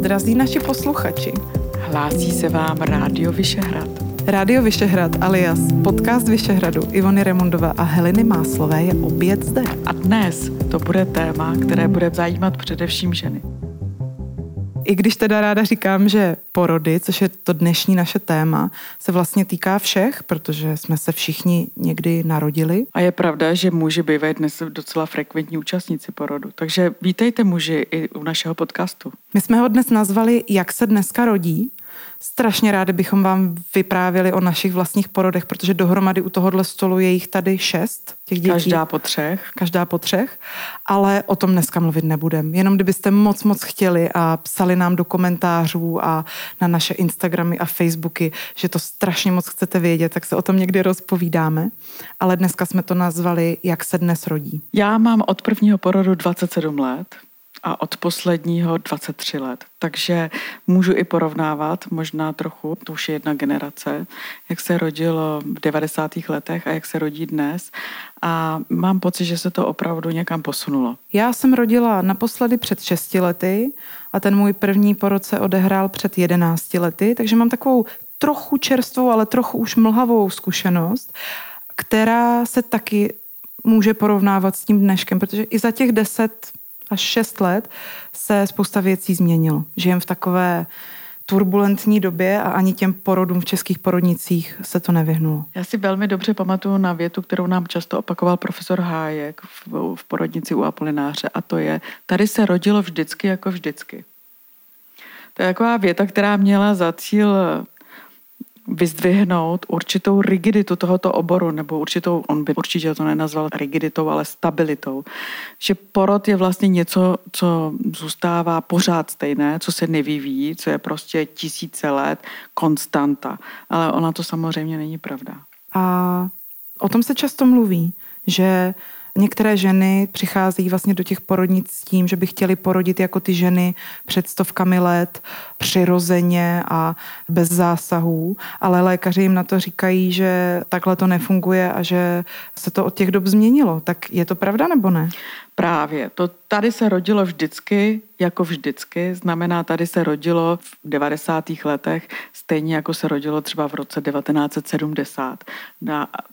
Drazí naši posluchači, hlásí se vám Rádio Vyšehrad. Rádio Vyšehrad alias podcast Vyšehradu Ivony Remundové a Heleny Máslové je opět zde. A dnes to bude téma, které bude zajímat především ženy. I když teda ráda říkám, že porody, což je to dnešní naše téma, se vlastně týká všech, protože jsme se všichni někdy narodili. A je pravda, že muži bývají dnes docela frekventní účastníci porodu. Takže vítejte muži i u našeho podcastu. My jsme ho dnes nazvali Jak se dneska rodí. Strašně rádi bychom vám vyprávěli o našich vlastních porodech, protože dohromady u tohohle stolu je jich tady 6 těch dětí. Každá po třech. Ale o tom dneska mluvit nebudem. Jenom kdybyste moc chtěli a psali nám do komentářů a na naše Instagramy a Facebooky, že to strašně moc chcete vědět, tak se o tom někdy rozpovídáme. Ale dneska jsme to nazvali Jak se dnes rodí. Já mám od prvního porodu 27 let. A od posledního 23 let. Takže můžu i porovnávat, možná trochu, to už je jedna generace, jak se rodilo v 90. letech a jak se rodí dnes. A mám pocit, že se to opravdu někam posunulo. Já jsem rodila naposledy před 6 lety a ten můj první porod se odehrál před 11 lety, takže mám takovou trochu čerstvou, ale trochu už mlhavou zkušenost, která se taky může porovnávat s tím dneškem, protože i za těch 10 až 6 let se spousta věcí změnilo. Žijem v takové turbulentní době a ani těm porodům v českých porodnicích se to nevyhnulo. Já si velmi dobře pamatuju na větu, kterou nám často opakoval profesor Hájek v porodnici u Apolináře, a to je, tady se rodilo vždycky jako vždycky. To je taková věta, která měla za cíl vyzdvihnout určitou rigiditu tohoto oboru, nebo určitou, on by určitě to nenazval rigiditou, ale stabilitou. Že porod je vlastně něco, co zůstává pořád stejné, co se nevyvíjí, co je prostě tisíce let konstanta. Ale ona to samozřejmě není pravda. A o tom se často mluví, že některé ženy přicházejí vlastně do těch porodnic s tím, že by chtěly porodit jako ty ženy před 100 let, přirozeně a bez zásahů, ale lékaři jim na to říkají, že takhle to nefunguje a že se to od těch dob změnilo. Tak je to pravda, nebo ne? Právě. To tady se rodilo vždycky, jako vždycky, znamená tady se rodilo v 90. letech, stejně jako se rodilo třeba v roce 1970.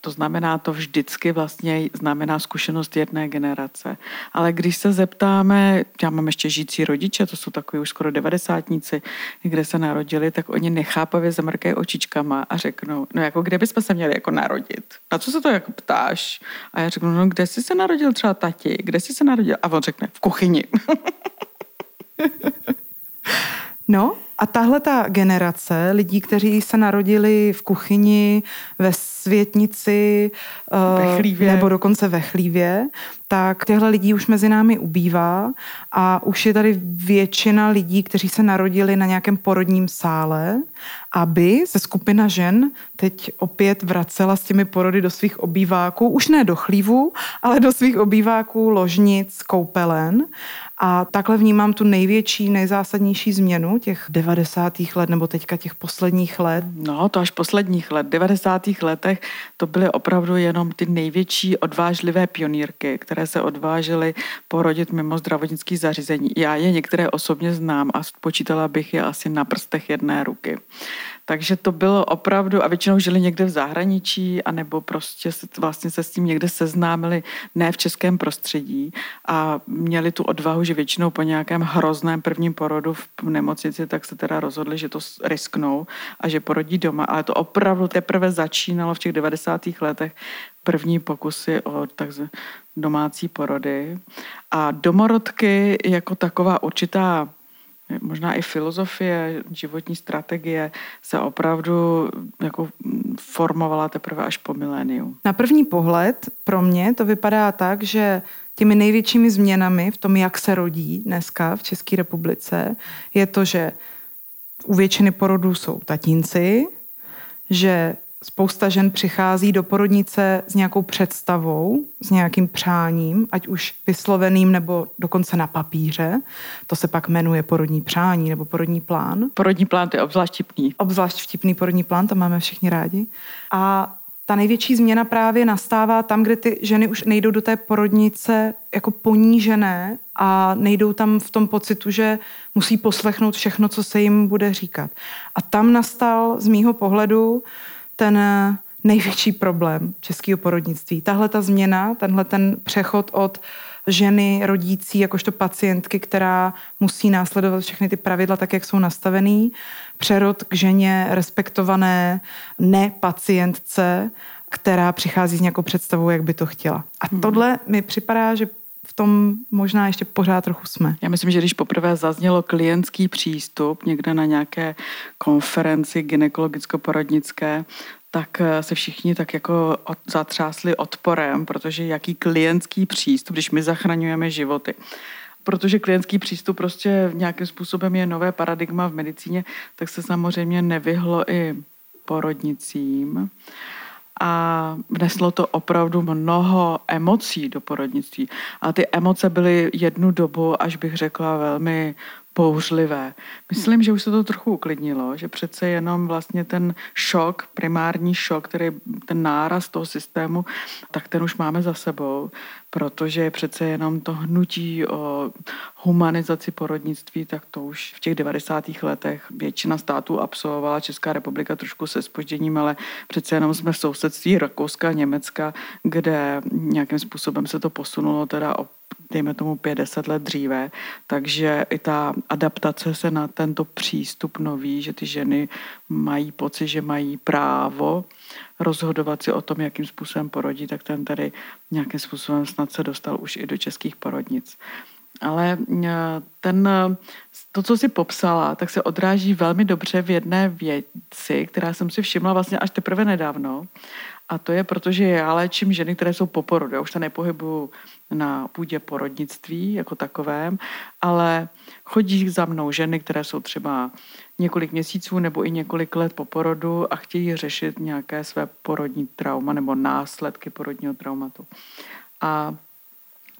To znamená, to vždycky vlastně znamená zkušenost jedné generace. Ale když se zeptáme, já mám ještě žijící rodiče, to jsou takový už skoro 90-tníci, kde se narodili, tak oni nechápavě zamrkají očičkama a řeknou, no jako kde bychom se měli jako narodit? Na co se to jako ptáš? A já řeknu, no kde jsi se narodil třeba tati? Kde jsi se narodil? A on řekne, v kuchyni. No a tahle ta generace lidí, kteří se narodili v kuchyni, ve světnici nebo dokonce ve chlívě, tak těchto lidí už mezi námi ubývá a už je tady většina lidí, kteří se narodili na nějakém porodním sále, aby se skupina žen teď opět vracela s těmi porody do svých obýváků, už ne do chlívu, ale do svých obýváků, ložnic, koupelen. A takhle vnímám tu největší, nejzásadnější změnu těch 90. let nebo teďka těch posledních let. No, to až posledních let. V 90. letech to byly opravdu jenom ty největší odvážlivé pionýrky, které se odvážily porodit mimo zdravotnických zařízení. Já je některé osobně znám a spočítala bych je asi na prstech jedné ruky. Takže to bylo opravdu, a většinou žili někde v zahraničí, anebo prostě vlastně se s tím někde seznámili, ne v českém prostředí, a měli tu odvahu, že většinou po nějakém hrozném prvním porodu v nemocnici, tak se teda rozhodli, že to risknou a že porodí doma. Ale to opravdu teprve začínalo v těch 90. letech, první pokusy o takzvané domácí porody. A domorodky jako taková určitá možná i filozofie, životní strategie se opravdu jako formovala teprve až po miléniu. Na první pohled pro mě to vypadá tak, že těmi největšími změnami v tom, jak se rodí dneska v České republice, je to, že u většiny porodů jsou tatínci, že spousta žen přichází do porodnice s nějakou představou, s nějakým přáním, ať už vysloveným nebo dokonce na papíře. To se pak jmenuje porodní přání nebo porodní plán. Porodní plán, to je obzvlášť vtipný. Obzvlášť vtipný porodní plán, to máme všichni rádi. A ta největší změna právě nastává tam, kde ty ženy už nejdou do té porodnice jako ponížené a nejdou tam v tom pocitu, že musí poslechnout všechno, co se jim bude říkat. A tam nastal z mýho pohledu ten největší problém českého porodnictví. Tahle ta změna, tenhle ten přechod od ženy rodící jakožto pacientky, která musí následovat všechny ty pravidla tak, jak jsou nastavený, přerod k ženě respektované, ne pacientce, která přichází s nějakou představou, jak by to chtěla. A tohle mi připadá, že v tom možná ještě pořád trochu jsme. Já myslím, že když poprvé zaznělo klientský přístup někde na nějaké konferenci gynekologicko-porodnické, tak se všichni tak jako zatřásli odporem, protože jaký klientský přístup, když my zachraňujeme životy. Protože klientský přístup prostě nějakým způsobem je nové paradigma v medicíně, tak se samozřejmě nevyhlo i porodnicím. A vneslo to opravdu mnoho emocí do porodnictví. A ty emoce byly jednu dobu, až bych řekla, velmi bouřlivé. Myslím, že už se to trochu uklidnilo, že přece jenom vlastně ten šok, primární šok, který ten náraz toho systému, tak ten už máme za sebou, protože přece jenom to hnutí o humanizaci porodnictví, tak to už v těch 90. letech většina států absolvovala, Česká republika trošku se zpožděním, ale přece jenom jsme v sousedství Rakouska a Německa, kde nějakým způsobem se to posunulo teda o dejme tomu 50 let dříve, takže i ta adaptace se na tento přístup nový, že ty ženy mají pocit, že mají právo rozhodovat si o tom, jakým způsobem porodí, tak ten tady nějakým způsobem snad se dostal už i do českých porodnic. Ale to, co jsi popsala, tak se odráží velmi dobře v jedné věci, která jsem si všimla vlastně až teprve nedávno. A to je, protože já léčím ženy, které jsou po porodu. Já už se nepohybuju na půdě porodnictví jako takovém, ale chodí za mnou ženy, které jsou třeba několik měsíců nebo i několik let po porodu a chtějí řešit nějaké své porodní trauma nebo následky porodního traumatu. A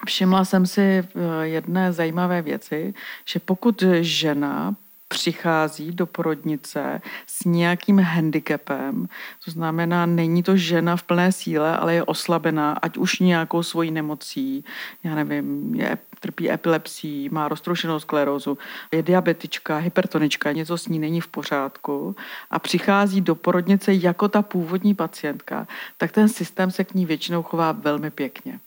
všimla jsem si jedné zajímavé věci, že pokud žena přichází do porodnice s nějakým handicapem, to znamená, není to žena v plné síle, ale je oslabená, ať už nějakou svojí nemocí, já nevím, trpí epilepsií, má roztroušenou sklerózu, je diabetička, hypertonička, něco s ní není v pořádku a přichází do porodnice jako ta původní pacientka, tak ten systém se k ní většinou chová velmi pěkně.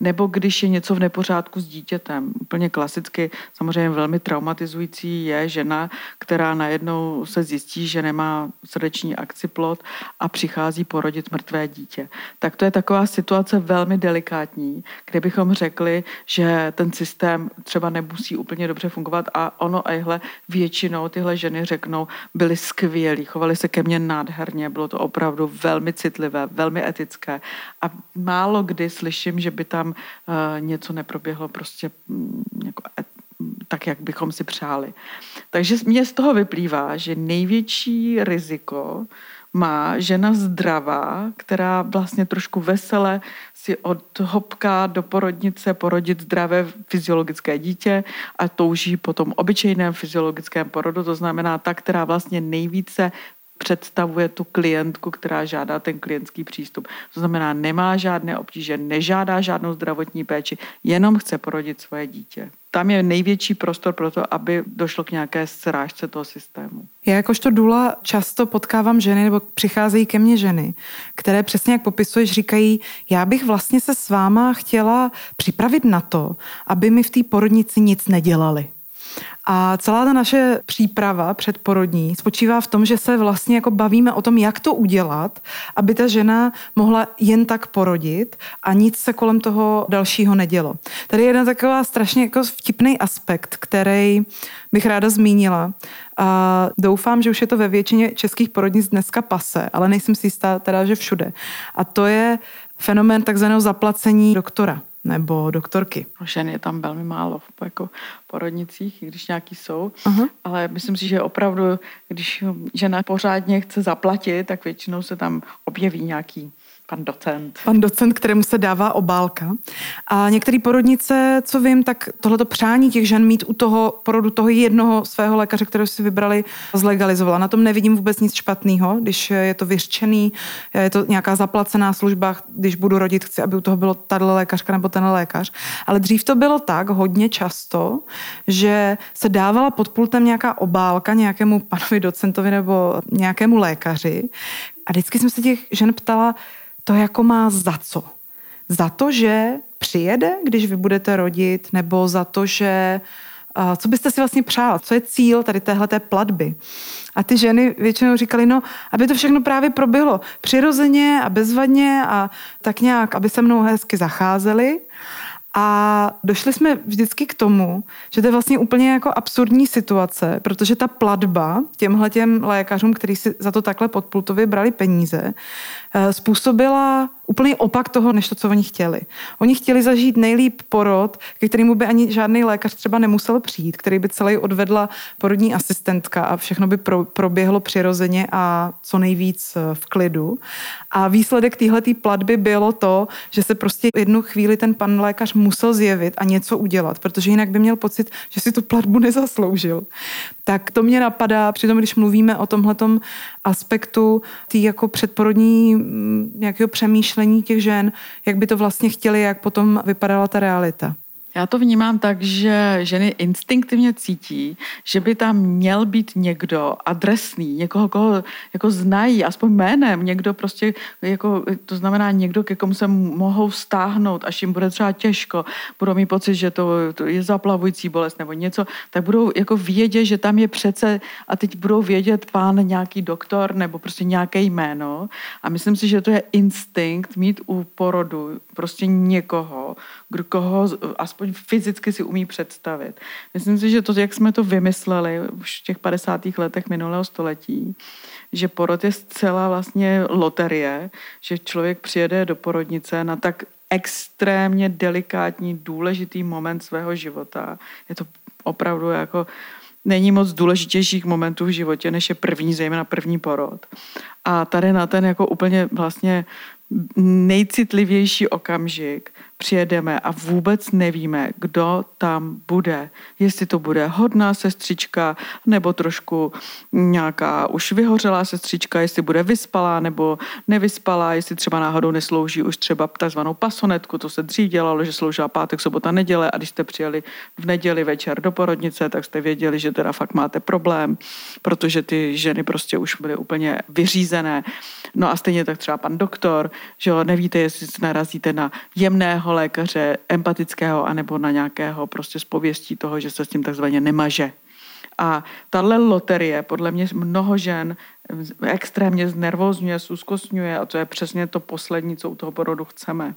Nebo když je něco v nepořádku s dítětem. Úplně klasicky, samozřejmě velmi traumatizující je žena, která najednou se zjistí, že nemá srdeční akci plod a přichází porodit mrtvé dítě. Tak to je taková situace velmi delikátní, kde bychom řekli, že ten systém třeba nemusí úplně dobře fungovat a ono a jehle většinou tyhle ženy řeknou, byly skvělí, chovali se ke mně nádherně, bylo to opravdu velmi citlivé, velmi etické a málo kdy slyším, že by tam něco neproběhlo prostě jako tak, jak bychom si přáli. Takže mě z toho vyplývá, že největší riziko má žena zdravá, která vlastně trošku vesele si odhopká do porodnice porodit zdravé fyziologické dítě a touží po tom obyčejném fyziologickém porodu, to znamená ta, která vlastně nejvíce představuje tu klientku, která žádá ten klientský přístup. To znamená, nemá žádné obtíže, nežádá žádnou zdravotní péči, jenom chce porodit svoje dítě. Tam je největší prostor pro to, aby došlo k nějaké srážce toho systému. Já jakožto dula často potkávám ženy, nebo přicházejí ke mně ženy, které přesně jak popisuješ, říkají, já bych vlastně se s váma chtěla připravit na to, aby mi v té porodnici nic nedělali. A celá ta naše příprava předporodní spočívá v tom, že se vlastně jako bavíme o tom, jak to udělat, aby ta žena mohla jen tak porodit a nic se kolem toho dalšího nedělo. Tady je jedna taková strašně jako vtipný aspekt, který bych ráda zmínila. A doufám, že už je to ve většině českých porodnic dneska pase, ale nejsem si jistá teda, že všude. A to je fenomén takzvaného zaplacení doktora nebo doktorky. Žen je tam velmi málo jako v porodnicích, i když nějaký jsou, ale myslím si, že opravdu, když žena pořádně chce zaplatit, tak většinou se tam objeví nějaký Pan docent. Pan docent, kterému se dává obálka. A některé porodnice, co vím, tak tohleto přání těch žen mít u toho porodu toho jednoho svého lékaře, kterého si vybrali, zlegalizovala. Na tom nevidím vůbec nic špatného, když je to vyřčený, je to nějaká zaplacená služba, když budu rodit, chci, aby u toho bylo tato lékařka nebo ten lékař. Ale dřív to bylo tak hodně často, že se dávala pod pultem nějaká obálka nějakému panovi docentovi nebo nějakému lékaři. A vždycky jsem se těch žen ptala, to jako má za co? Za to, že přijede, když vy budete rodit, nebo za to, že... co byste si vlastně přála? Co je cíl tady téhleté platby? A ty ženy většinou říkaly, no, aby to všechno právě proběhlo přirozeně a bezvadně a tak nějak, aby se mnou hezky zacházeli. A došli jsme vždycky k tomu, že to je vlastně úplně jako absurdní situace, protože ta platba těmhletěm lékařům, kteří si za to takhle podpultově brali peníze, způsobila úplný opak toho, než to, co oni chtěli. Oni chtěli zažít nejlíp porod, ke kterému by ani žádný lékař třeba nemusel přijít, který by celý odvedla porodní asistentka a všechno by proběhlo přirozeně a co nejvíc v klidu. A výsledek téhleté platby bylo to, že se prostě jednu chvíli ten pan lékař musel zjevit a něco udělat, protože jinak by měl pocit, že si tu platbu nezasloužil. Tak to mě napadá, přitom když mluvíme o tomhletom aspektu tý jako předporodní nějakého přemýšlení těch žen, jak by to vlastně chtěli, jak potom vypadala ta realita. Já to vnímám tak, že ženy instinktivně cítí, že by tam měl být někdo adresný, někoho, koho jako znají, aspoň jménem, někdo prostě, jako, to znamená někdo, ke komu se mohou stáhnout, až jim bude třeba těžko, budou mít pocit, že to je zaplavující bolest nebo něco, tak budou jako vědět, že tam je přece, a teď budou vědět pán nějaký doktor nebo prostě nějaké jméno. A myslím si, že to je instinkt mít u porodu prostě někoho, koho aspoň fyzicky si umí představit. Myslím si, že to, jak jsme to vymysleli už v těch 50. letech minulého století, že porod je zcela vlastně loterie, že člověk přijede do porodnice na tak extrémně delikátní, důležitý moment svého života. Je to opravdu jako... Není moc důležitějších momentů v životě, než je první, zejména první porod. A tady na ten jako úplně vlastně nejcitlivější okamžik přijedeme a vůbec nevíme, kdo tam bude. Jestli to bude hodná sestřička, nebo trošku nějaká už vyhořelá sestřička, jestli bude vyspalá nebo nevyspalá, jestli třeba náhodou neslouží už třeba takzvanou pasonetku, to se dřív dělalo, že sloužila pátek, sobota, neděle a když jste přijeli v neděli večer do porodnice, tak jste věděli, že teda fakt máte problém, protože ty ženy prostě už byly úplně vyřízené. No a stejně tak třeba pan doktor, že jo, nevíte, jestli narazíte na jemného lékaře, empatického, anebo na nějakého prostě s pověstí toho, že se s tím takzvaně nemaže. A tahle loterie podle mě mnoho žen extrémně znervózňuje, zúzkostňuje a to je přesně to poslední, co u toho porodu chceme.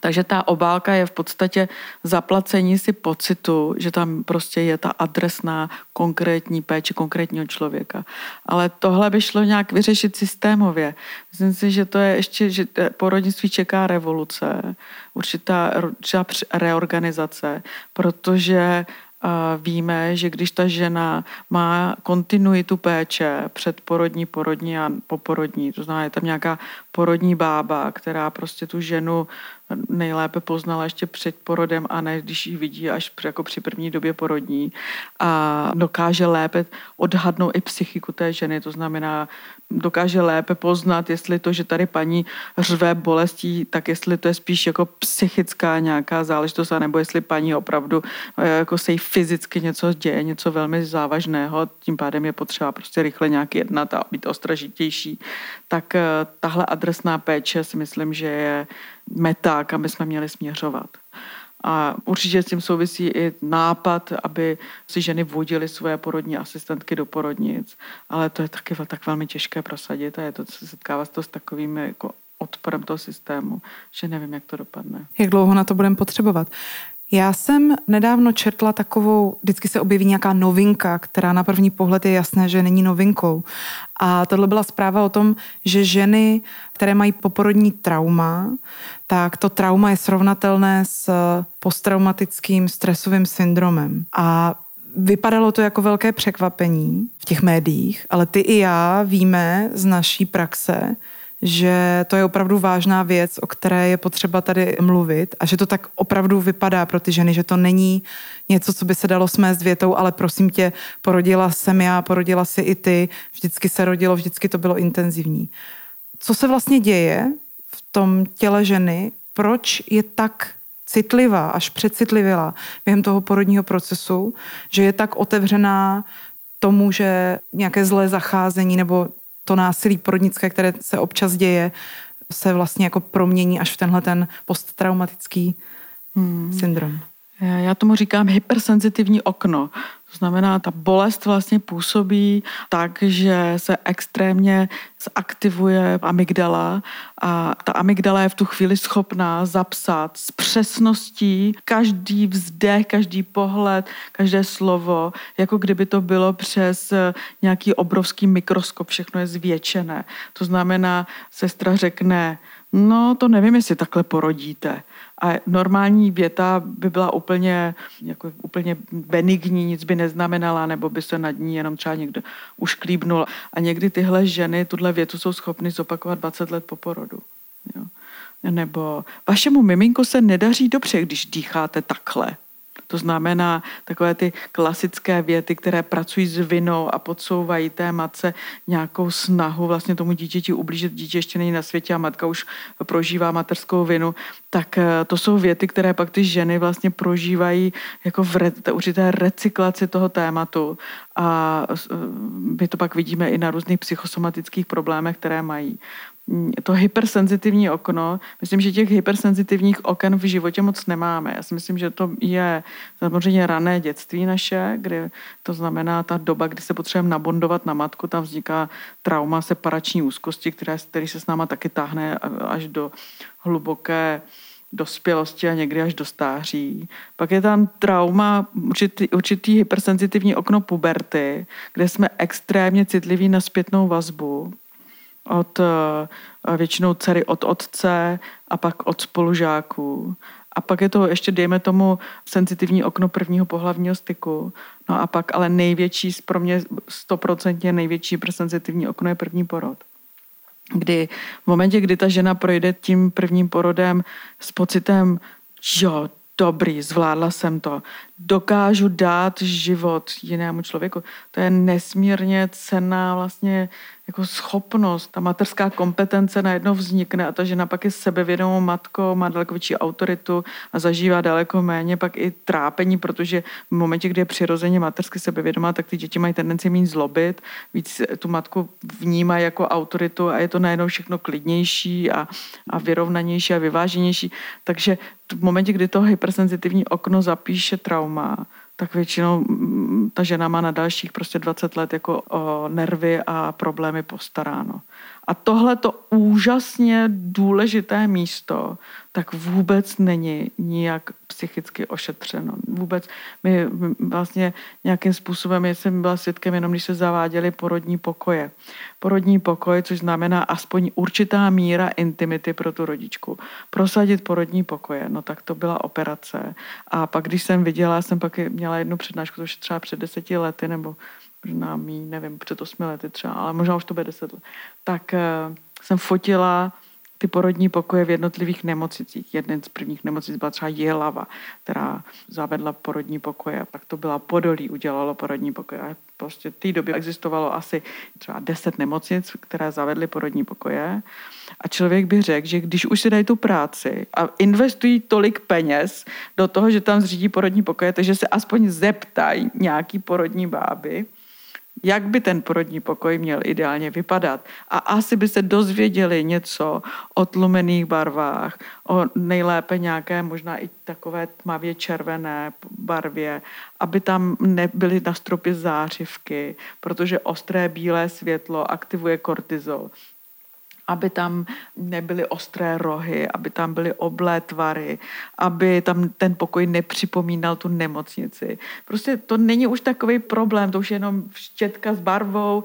Takže ta obálka je v podstatě zaplacení si pocitu, že tam prostě je ta adresná konkrétní péče konkrétního člověka. Ale tohle by šlo nějak vyřešit systémově. Myslím si, že to je ještě, že porodnictví čeká revoluce, určitá reorganizace, protože víme, že když ta žena má kontinuitu péče předporodní, porodní a poporodní, to znamená, je tam nějaká porodní bába, která prostě tu ženu nejlépe poznala ještě před porodem a ne, když ji vidí až jako při první době porodní a dokáže lépe odhadnout i psychiku té ženy, to znamená, dokáže lépe poznat, jestli to, že tady paní řve bolestí, tak jestli to je spíš jako psychická nějaká záležitost, anebo jestli paní opravdu jako se jí fyzicky něco děje, něco velmi závažného, tím pádem je potřeba prostě rychle nějak jednat a být ostražitější. Tak tahle adresná péče si myslím, že je meta, kam bychom měli směřovat. A určitě s tím souvisí i nápad, aby si ženy vodily svoje porodní asistentky do porodnic, ale to je taky tak velmi těžké prosadit a je to, co setkává se to s takovým jako odporem toho systému, že nevím, jak to dopadne. Jak dlouho na to budeme potřebovat? Já jsem nedávno četla takovou, vždycky se objeví nějaká novinka, která na první pohled je jasné, že není novinkou. A tohle byla zpráva o tom, že ženy, které mají poporodní trauma, tak to trauma je srovnatelné s posttraumatickým stresovým syndromem. A vypadalo to jako velké překvapení v těch médiích, ale ty i já víme z naší praxe, že to je opravdu vážná věc, o které je potřeba tady mluvit a že to tak opravdu vypadá pro ty ženy, že to není něco, co by se dalo smést větou, ale prosím tě, porodila jsem já, porodila si i ty, vždycky se rodilo, vždycky to bylo intenzivní. Co se vlastně děje v tom těle ženy, proč je tak citlivá, až přecitlivělá během toho porodního procesu, že je tak otevřená tomu, že nějaké zlé zacházení nebo to násilí porodnické, které se občas děje, se vlastně jako promění až v tenhle ten posttraumatický syndrom. Já tomu říkám hypersenzitivní okno. To znamená, ta bolest vlastně působí tak, že se extrémně zaktivuje amygdala a ta amygdala je v tu chvíli schopná zapsat s přesností každý vzdech, každý pohled, každé slovo, jako kdyby to bylo přes nějaký obrovský mikroskop, všechno je zvětšené. To znamená, sestra řekne, no to nevím, jestli takhle porodíte. A normální věta by byla úplně benigní, nic by neznamenala, nebo by se nad ní jenom třeba někdo už klíbnul. A někdy tyhle ženy tuhle větu jsou schopny zopakovat 20 let po porodu. Jo. Nebo vašemu miminku se nedaří dobře, když dýcháte takhle. To znamená takové ty klasické věty, které pracují s vinou a podsouvají té matce nějakou snahu vlastně tomu dítěti ublížit. Dítě ještě není na světě a matka už prožívá mateřskou vinu. Tak to jsou věty, které pak ty ženy vlastně prožívají jako v určité recyklaci toho tématu. A my to pak vidíme i na různých psychosomatických problémech, které mají. To hypersenzitivní okno, myslím, že těch hypersenzitivních oken v životě moc nemáme. Já si myslím, že to je samozřejmě rané dětství naše, kdy to znamená ta doba, kdy se potřebujeme nabondovat na matku, tam vzniká trauma separační úzkosti, který se s náma taky táhne až do hluboké dospělosti a někdy až do stáří. Pak je tam trauma, určitý hypersenzitivní okno puberty, kde jsme extrémně citliví na zpětnou vazbu, od většinou dcery od otce a pak od spolužáků. A pak je to ještě, dejme tomu, senzitivní okno prvního pohlavního styku. No a pak ale největší, pro mě 100% největší senzitivní okno je první porod. Kdy v momentě, kdy ta žena projde tím prvním porodem s pocitem, jo, dobrý, zvládla jsem to. Dokážu dát život jinému člověku. To je nesmírně cenná vlastně jako schopnost. Ta mateřská kompetence najednou vznikne a ta žena pak je sebevědomou matkou, má daleko větší autoritu a zažívá daleko méně pak i trápení, protože v momentě, kdy je přirozeně mateřsky sebevědomá, tak ty děti mají tendenci méně zlobit, víc tu matku vnímá jako autoritu a je to najednou všechno klidnější a vyrovnanější a vyváženější. Takže v momentě, kdy to hypersenzitivní okno zapíše trauma, tak většinou ta žena má na dalších prostě 20 let jako o nervy a problémy postaráno. A tohle to úžasně důležité místo tak vůbec není nijak psychicky ošetřeno. Vůbec my vlastně nějakým způsobem, já jsem byla svědkem jenom, když se zaváděly porodní pokoje. Porodní pokoj, což znamená aspoň určitá míra intimity pro tu rodičku. Prosadit porodní pokoje, no tak to byla operace. A pak, když jsem viděla, jsem pak měla jednu přednášku, to už třeba před 10 lety, nebo možná mí, nevím, před 8 lety třeba, ale možná už to bude 10 let. Tak jsem fotila ty porodní pokoje v jednotlivých nemocnicích. Jeden z prvních nemocnic byla třeba Jihlava, která zavedla porodní pokoje. Pak to byla Podolí, udělalo porodní pokoje. A prostě v té době existovalo asi třeba 10 nemocnic, které zavedly porodní pokoje. A člověk by řekl, že když už si dají tu práci a investují tolik peněz do toho, že tam zřídí porodní pokoje, takže se aspoň zeptají nějaký porodní báby, jak by ten porodní pokoj měl ideálně vypadat. A asi by se dozvěděli něco o tlumených barvách, o nejlépe nějaké možná i takové tmavě červené barvě, aby tam nebyly na stropě zářivky, protože ostré bílé světlo aktivuje kortizol. Aby tam nebyly ostré rohy, aby tam byly oblé tvary, aby tam ten pokoj nepřipomínal tu nemocnici. Prostě to není už takový problém, to už je jenom štětka s barvou,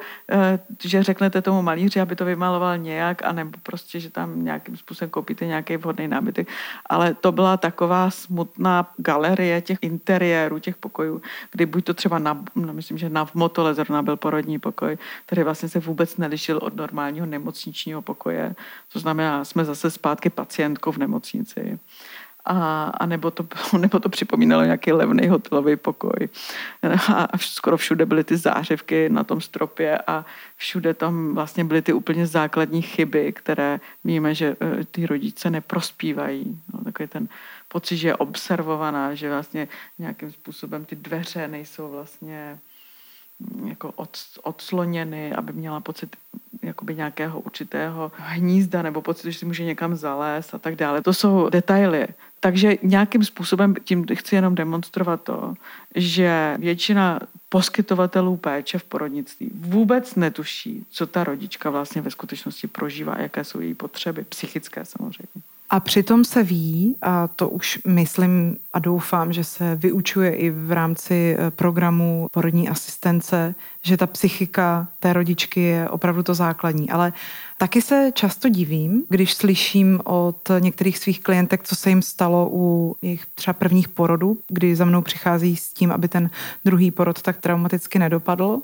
že řeknete tomu malíři, aby to vymaloval nějak, anebo prostě, že tam nějakým způsobem koupíte nějaký vhodný nábytek. Ale to byla taková smutná galerie těch interiérů, těch pokojů, kdy buď to třeba, myslím, že v Motole zrovna byl porodní pokoj, který vlastně se vůbec nelišil od normálního nemocničního pokoje. pokoje. To znamená, jsme zase zpátky pacientkou v nemocnici. A nebo to připomínalo nějaký levný hotelový pokoj. A skoro všude byly ty zářivky na tom stropě a všude tam vlastně byly ty úplně základní chyby, které víme, že ty rodiče neprospívají. No, takový ten pocit, že je observovaná, že vlastně nějakým způsobem ty dveře nejsou vlastně jako odsloněny, aby měla pocit jakoby nějakého určitého hnízda nebo pocit, že si může někam zalézt a tak dále. To jsou detaily. Takže nějakým způsobem tím chci jenom demonstrovat to, že většina poskytovatelů péče v porodnictví vůbec netuší, co ta rodička vlastně ve skutečnosti prožívá a jaké jsou její potřeby, psychické samozřejmě. A přitom se ví, a to už myslím a doufám, že se vyučuje i v rámci programu porodní asistence, že ta psychika té rodičky je opravdu to základní. Ale taky se často divím, když slyším od některých svých klientek, co se jim stalo u jejich třeba prvních porodů, kdy za mnou přichází s tím, aby ten druhý porod tak traumaticky nedopadl,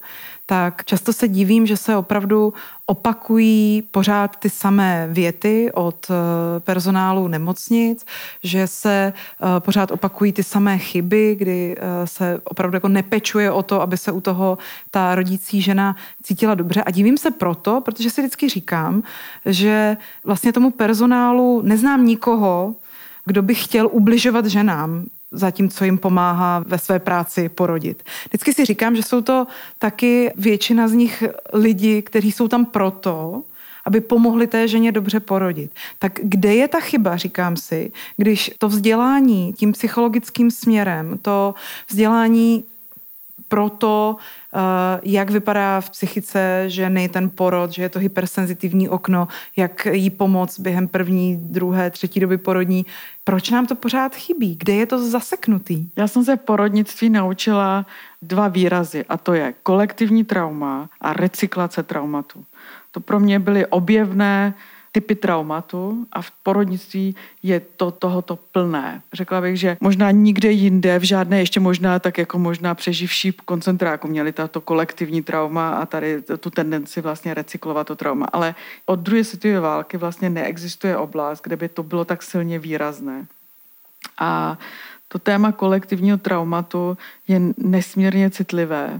tak často se divím, že se opravdu opakují pořád ty samé věty od personálu nemocnic, že se pořád opakují ty samé chyby, kdy se opravdu jako nepečuje o to, aby se u toho ta rodící žena cítila dobře. A divím se proto, protože si vždycky říkám, že vlastně tomu personálu neznám nikoho, kdo by chtěl ubližovat ženám, zatímco jim pomáhá ve své práci porodit. Vždycky si říkám, že jsou to taky většina z nich lidi, kteří jsou tam proto, aby pomohli té ženě dobře porodit. Tak kde je ta chyba, říkám si, když to vzdělání tím psychologickým směrem, to vzdělání pro to, jak vypadá v psychice ženy ten porod, že je to hypersenzitivní okno, jak jí pomoct během první, druhé, třetí doby porodní. Proč nám to pořád chybí? Kde je to zaseknutý? Já jsem se v porodnictví naučila dva výrazy, a to je kolektivní trauma a recyklace traumatu. To pro mě byly objevné typy traumatu a v porodnictví je to tohoto plné. Řekla bych, že možná nikde jinde, v žádné ještě možná tak jako možná přeživší koncentráku měli tato kolektivní trauma a tady tu tendenci vlastně recyklovat to trauma. Ale od druhé světové války vlastně neexistuje oblast, kde by to bylo tak silně výrazné. A to téma kolektivního traumatu je nesmírně citlivé.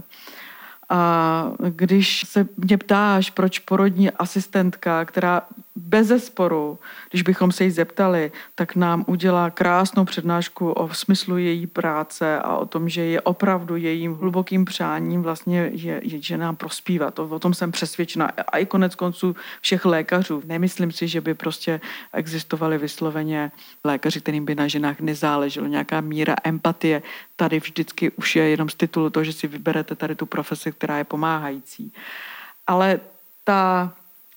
A když se mě ptáš, proč porodní asistentka, která bezesporu, když bychom se jí zeptali, tak nám udělá krásnou přednášku o smyslu její práce a o tom, že je opravdu jejím hlubokým přáním vlastně je ženám prospívat. O tom jsem přesvědčena. A i konec konců všech lékařů. Nemyslím si, že by prostě existovali vysloveně lékaři, kterým by na ženách nezáleželo. Nějaká míra empatie tady vždycky už je jenom z titulu toho, že si vyberete tady tu profesi, která je pomáhající. Ale ta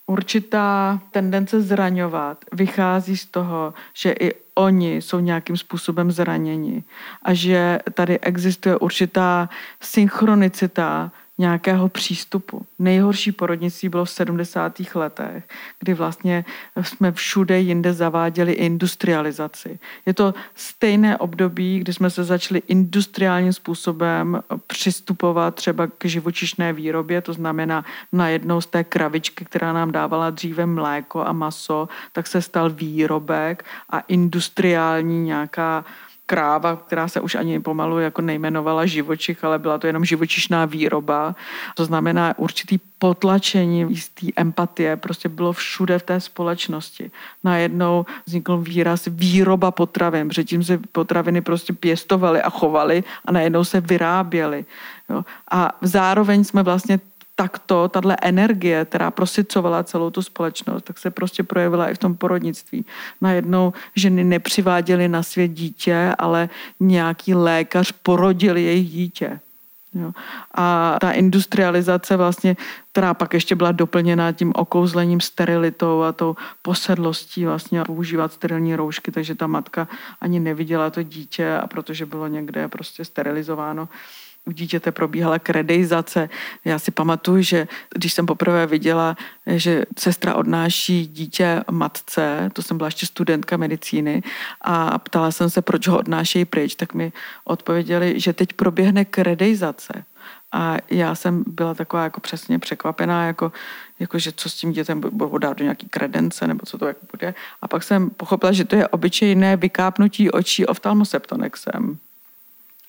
určitá tendence zraňovat vychází z toho, že i oni jsou nějakým způsobem zraněni a že tady existuje určitá synchronicita nějakého přístupu. Nejhorší porodnictví bylo v 70. letech, kdy vlastně jsme všude jinde zaváděli industrializaci. Je to stejné období, kdy jsme se začali industriálním způsobem přistupovat třeba k živočišné výrobě, to znamená najednou z té kravičky, která nám dávala dříve mléko a maso, tak se stal výrobek a industriální nějaká kráva, která se už ani pomalu jako nejmenovala živočich, ale byla to jenom živočišná výroba. To znamená určitý potlačení jistý empatie, prostě bylo všude v té společnosti. Najednou vznikl výraz výroba potravin, protože tím se potraviny prostě pěstovaly a chovaly a najednou se vyráběly. Jo? A zároveň jsme vlastně takto, tahle energie, která prosycovala celou tu společnost, tak se prostě projevila i v tom porodnictví. Najednou ženy nepřiváděly na svět dítě, ale nějaký lékař porodil jejich dítě. Jo. A ta industrializace vlastně, která pak ještě byla doplněná tím okouzlením sterilitou a tou posedlostí vlastně používat sterilní roušky, takže ta matka ani neviděla to dítě a protože bylo někde prostě sterilizováno, u dítěte probíhala kredeizace. Já si pamatuju, že když jsem poprvé viděla, že sestra odnáší dítě matce, to jsem byla ještě studentka medicíny a ptala jsem se, proč ho odnášejí pryč, tak mi odpověděli, že teď proběhne kredeizace. A já jsem byla taková jako přesně překvapená, jako že co s tím dětem budou dát do nějaký kredence, nebo co to jako bude. A pak jsem pochopila, že to je obyčejné vykápnutí očí oftalmoseptonexem.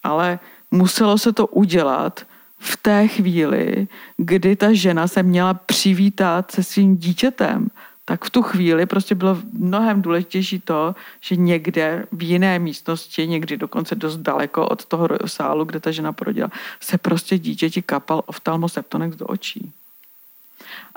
Ale muselo se to udělat v té chvíli, kdy ta žena se měla přivítat se svým dítětem. Tak v tu chvíli prostě bylo mnohem důležitější to, že někde v jiné místnosti, někdy dokonce dost daleko od toho sálu, kde ta žena porodila, se prostě dítěti kapal oftalmoseptonex do očí.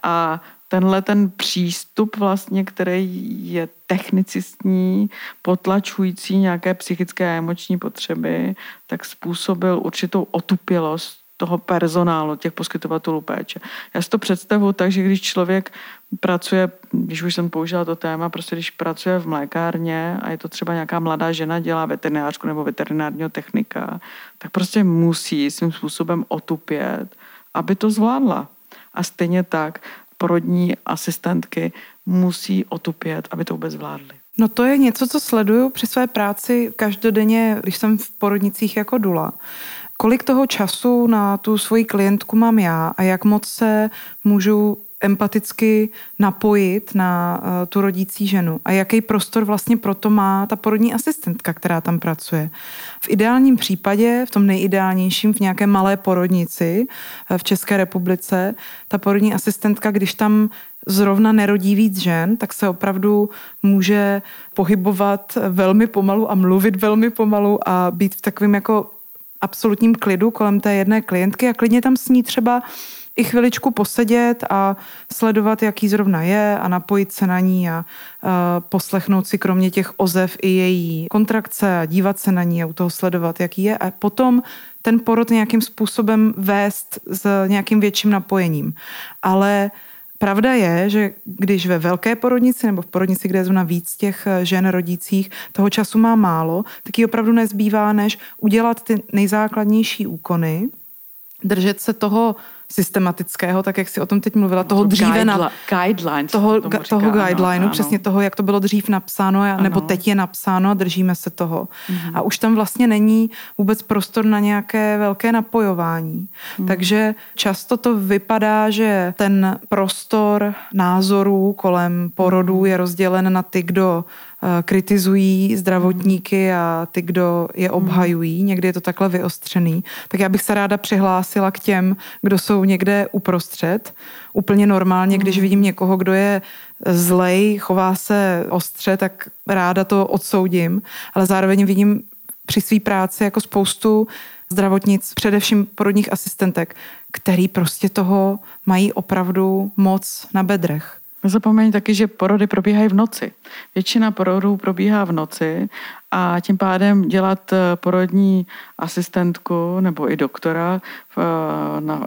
A tenhle ten přístup vlastně, který je technicistní, potlačující nějaké psychické a emoční potřeby, tak způsobil určitou otupělost toho personálu, těch poskytovatelů péče. Já si to představuji tak, že když člověk pracuje, když už jsem použila to téma, prostě když pracuje v mlékárně a je to třeba nějaká mladá žena, dělá veterinářku nebo veterinárního technika, tak prostě musí svým způsobem otupět, aby to zvládla. A stejně tak porodní asistentky musí otupět, aby to vůbec zvládly. No to je něco, co sleduju při své práci každodenně, když jsem v porodnicích jako dula. Kolik toho času na tu svoji klientku mám já a jak moc se můžu empaticky napojit na tu rodící ženu a jaký prostor vlastně proto má ta porodní asistentka, která tam pracuje. V ideálním případě, v tom nejideálnějším, v nějaké malé porodnici v České republice, ta porodní asistentka, když tam zrovna nerodí víc žen, tak se opravdu může pohybovat velmi pomalu a mluvit velmi pomalu a být v takovým jako absolutním klidu kolem té jedné klientky a klidně tam s ní třeba i chviličku posedět a sledovat, jaký zrovna je a napojit se na ní a poslechnout si kromě těch ozev i její kontrakce a dívat se na ní a u toho sledovat, jaký je a potom ten porod nějakým způsobem vést s nějakým větším napojením. Ale pravda je, že když ve velké porodnici nebo v porodnici, kde je zrovna víc těch žen rodících, toho času má málo, tak jí opravdu nezbývá, než udělat ty nejzákladnější úkony, držet se toho systematického, tak jak si o tom teď mluvila, toho dříve toho guidelineu, přesně toho, jak to bylo dřív napsáno, nebo teď je napsáno a držíme se toho. Mm-hmm. A už tam vlastně není vůbec prostor na nějaké velké napojování. Mm-hmm. Takže často to vypadá, že ten prostor názorů kolem porodů je rozdělen na ty, kdo kritizují zdravotníky a ty, kdo je obhajují. Někdy je to takhle vyostřený. Tak já bych se ráda přihlásila k těm, kdo jsou někde uprostřed. Úplně normálně, když vidím někoho, kdo je zlej, chová se ostře, tak ráda to odsoudím. Ale zároveň vidím při své práci jako spoustu zdravotnic, především porodních asistentek, který prostě toho mají opravdu moc na bedrech. Nezapomeň taky, že porody probíhají v noci. Většina porodů probíhá v noci a tím pádem dělat porodní asistentku nebo i doktora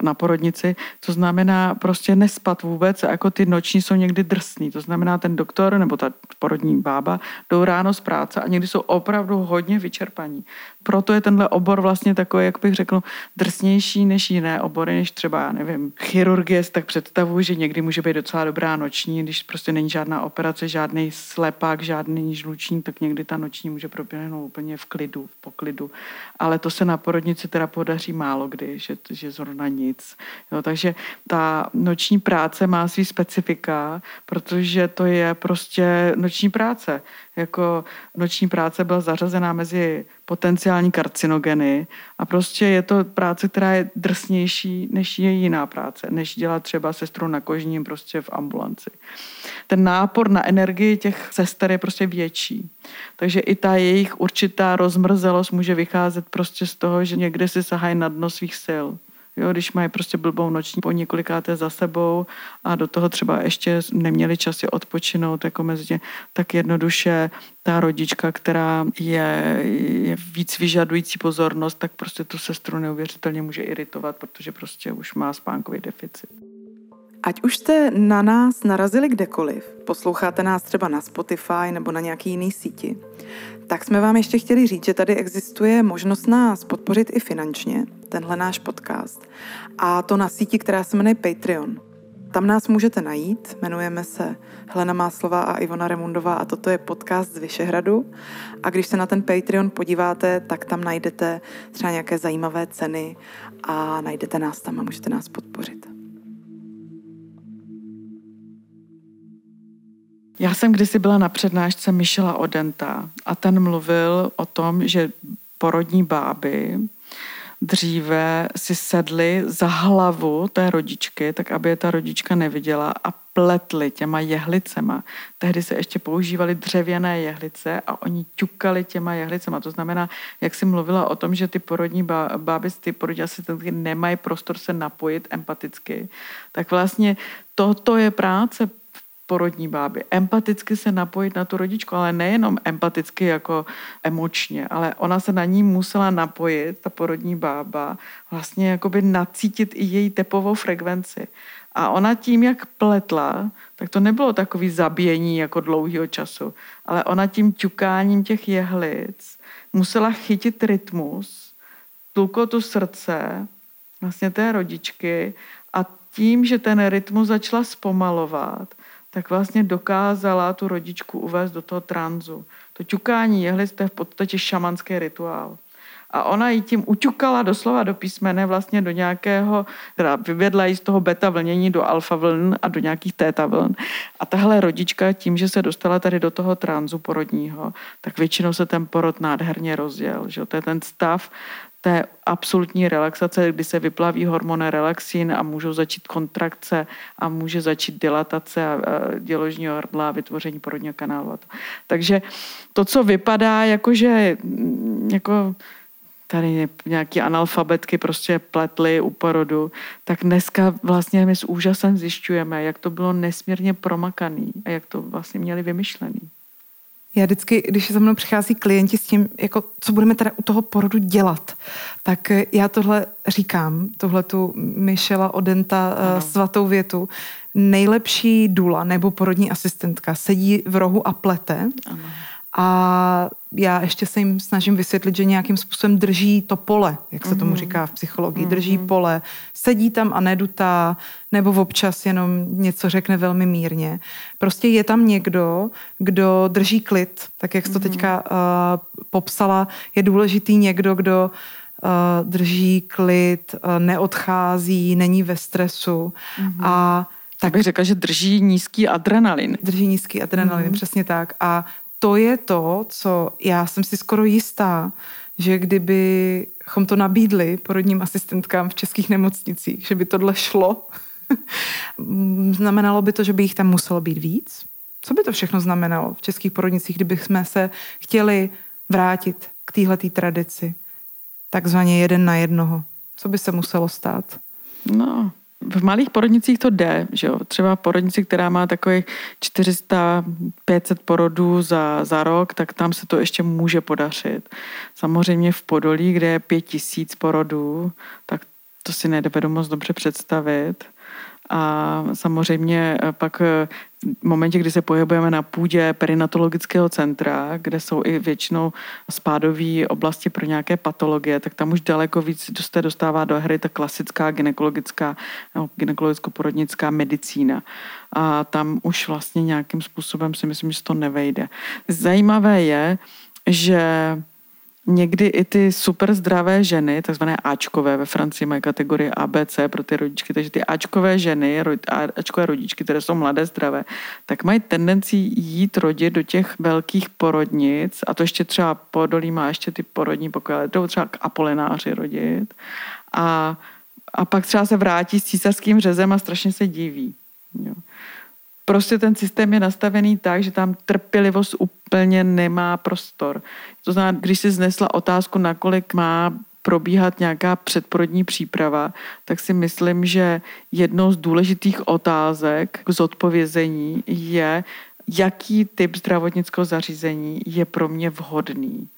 na porodnici, to znamená prostě nespat vůbec, jako ty noční jsou někdy drsný. To znamená ten doktor nebo ta porodní bába jdou ráno z práce a někdy jsou opravdu hodně vyčerpaní. Proto je tenhle obor vlastně takový, jak bych řekl, drsnější než jiné obory, než třeba, já nevím, chirurgie, tak představuji, že někdy může být docela dobrá noční, když prostě není žádná operace, žádný slepák, žádný žluční, tak někdy ta noční může proběhnout úplně v klidu, v poklidu. Ale to se na porodnici teda podaří málo kdy, že zrovna nic. Jo, takže ta noční práce má svý specifika, protože to je prostě noční práce. Jako noční práce byla zařazená mezi potenciální karcinogeny a prostě je to práce, která je drsnější, než je jiná práce, než dělat třeba sestru na kožním prostě v ambulanci. Ten nápor na energii těch sester je prostě větší. Takže i ta jejich určitá rozmrzelost může vycházet prostě z toho, že někde si sahají na dno svých sil. Jo, když mají prostě blbou noční po několikáté za sebou a do toho třeba ještě neměli čas odpočinout, jako mezi, tak jednoduše ta rodička, která je víc vyžadující pozornost, tak prostě tu sestru neuvěřitelně může iritovat, protože prostě už má spánkový deficit. Ať už jste na nás narazili kdekoliv, posloucháte nás třeba na Spotify nebo na nějaký jiný síti, tak jsme vám ještě chtěli říct, že tady existuje možnost nás podpořit i finančně, tenhle náš podcast, a to na síti, která se jmenuje Patreon. Tam nás můžete najít, jmenujeme se Helena Máslová a Ivona Remundová a toto je podcast z Vyšehradu. A když se na ten Patreon podíváte, tak tam najdete třeba nějaké zajímavé ceny a najdete nás tam a můžete nás podpořit. Já jsem kdysi byla na přednášce Michela Odenta a ten mluvil o tom, že porodní báby dříve si sedly za hlavu té rodičky, tak aby je ta rodička neviděla a pletli těma jehlicema. Tehdy se ještě používaly dřevěné jehlice a oni ťukali těma jehlicema. To znamená, jak si mluvila o tom, že ty porodní báby, ty porodní asistentky nemají prostor se napojit empaticky, tak vlastně toto je práce porodní báby. Empaticky se napojit na tu rodičku, ale nejenom empaticky jako emočně, ale ona se na ní musela napojit, ta porodní bába, vlastně jakoby nacítit i její tepovou frekvenci. A ona tím, jak pletla, tak to nebylo takový zabíjení jako dlouhýho času, ale ona tím ťukáním těch jehlic musela chytit rytmus, tlukotu srdce vlastně té rodičky a tím, že ten rytmus začala zpomalovat, tak vlastně dokázala tu rodičku uvést do toho tranzu. To ťukání jehlic, to je v podstatě šamanský rituál. A ona ji tím uťukala doslova do písmene vlastně do nějakého, teda vyvedla ji z toho beta vlnění do alfa vln a do nějakých téta vln. A tahle rodička tím, že se dostala tady do toho tranzu porodního, tak většinou se ten porod nádherně rozjel. Že? To je ten stav té absolutní relaxace, kdy se vyplaví hormony relaxin a můžou začít kontrakce a může začít dilatace a děložního hrdla a vytvoření porodního kanálu. Takže to, co vypadá, jakože jako tady nějaký analfabetky prostě pletly u porodu, tak dneska vlastně my s úžasem zjišťujeme, jak to bylo nesmírně promakaný a jak to vlastně měli vymyšlený. Já vždycky, když za mnou přichází klienti s tím, jako, co budeme teda u toho porodu dělat, tak já tohle říkám, tohletu Michela Odenta svatou větu. Nejlepší dula nebo porodní asistentka sedí v rohu a plete. Ano. A já ještě se jim snažím vysvětlit, že nějakým způsobem drží to pole, jak se tomu říká v psychologii, drží pole, sedí tam a nedutá, nebo občas jenom něco řekne velmi mírně. Prostě je tam někdo, kdo drží klid, tak jak jsi to teďka popsala, je důležitý někdo, kdo drží klid, neodchází, není ve stresu a tak bych řekla, že drží nízký adrenalin. Drží nízký adrenalin, přesně tak. A to je to, co já jsem si skoro jistá, že kdybychom to nabídli porodním asistentkám v českých nemocnicích, že by tohle šlo, znamenalo by to, že by jich tam muselo být víc. Co by to všechno znamenalo v českých porodnicích, kdybychom se chtěli vrátit k téhletý tradici, takzvaně 1:1? Co by se muselo stát? No, v malých porodnicích to jde, že jo? Třeba porodnici, která má takových 400-500 porodů za rok, tak tam se to ještě může podařit. Samozřejmě v Podolí, kde je 5000 porodů, tak to si nedovedu moc dobře představit. A samozřejmě pak v momentě, kdy se pohybujeme na půdě perinatologického centra, kde jsou i většinou spádové oblasti pro nějaké patologie, tak tam už daleko víc se dostává do hry ta klasická gynekologická nebo gynekologicko-porodnická medicína. A tam už vlastně nějakým způsobem si myslím, že to nevejde. Zajímavé je, že někdy i ty super zdravé ženy, takzvané Ačkové, ve Francii mají kategorii ABC pro ty rodičky, takže ty Ačkové ženy, Ačkové rodičky, které jsou mladé, zdravé, tak mají tendenci jít rodit do těch velkých porodnic, a to ještě třeba Podolí má ještě ty porodní pokoje, ale jdou třeba k Apolináři rodit a pak třeba se vrátí s císařským řezem a strašně se diví. Jo. Prostě ten systém je nastavený tak, že tam trpělivost úplně nemá prostor. To znamená, když si znesla otázku, nakolik má probíhat nějaká předporodní příprava, tak si myslím, že jednou z důležitých otázek k zodpovězení je, jaký typ zdravotnického zařízení je pro mě vhodný.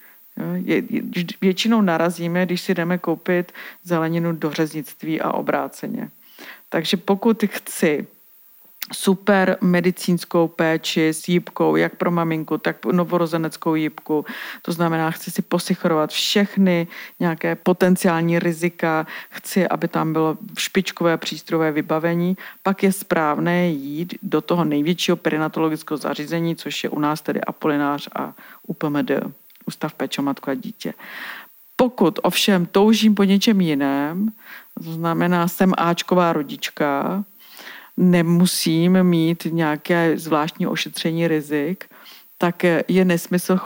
Většinou narazíme, když si jdeme koupit zeleninu do řeznictví a obráceně. Takže pokud chci super medicínskou péči s jípkou, jak pro maminku, tak novorozeneckou jípku. To znamená, chci si posichrovat všechny nějaké potenciální rizika, chci, aby tam bylo špičkové přístrojové vybavení. Pak je správné jít do toho největšího perinatologického zařízení, což je u nás tedy Apolinář a ÚPMD, Ústav péče o matku a dítě. Pokud ovšem toužím po něčem jiném, to znamená, jsem áčková rodička, nemusím mít nějaké zvláštní ošetření rizik, tak je nesmysl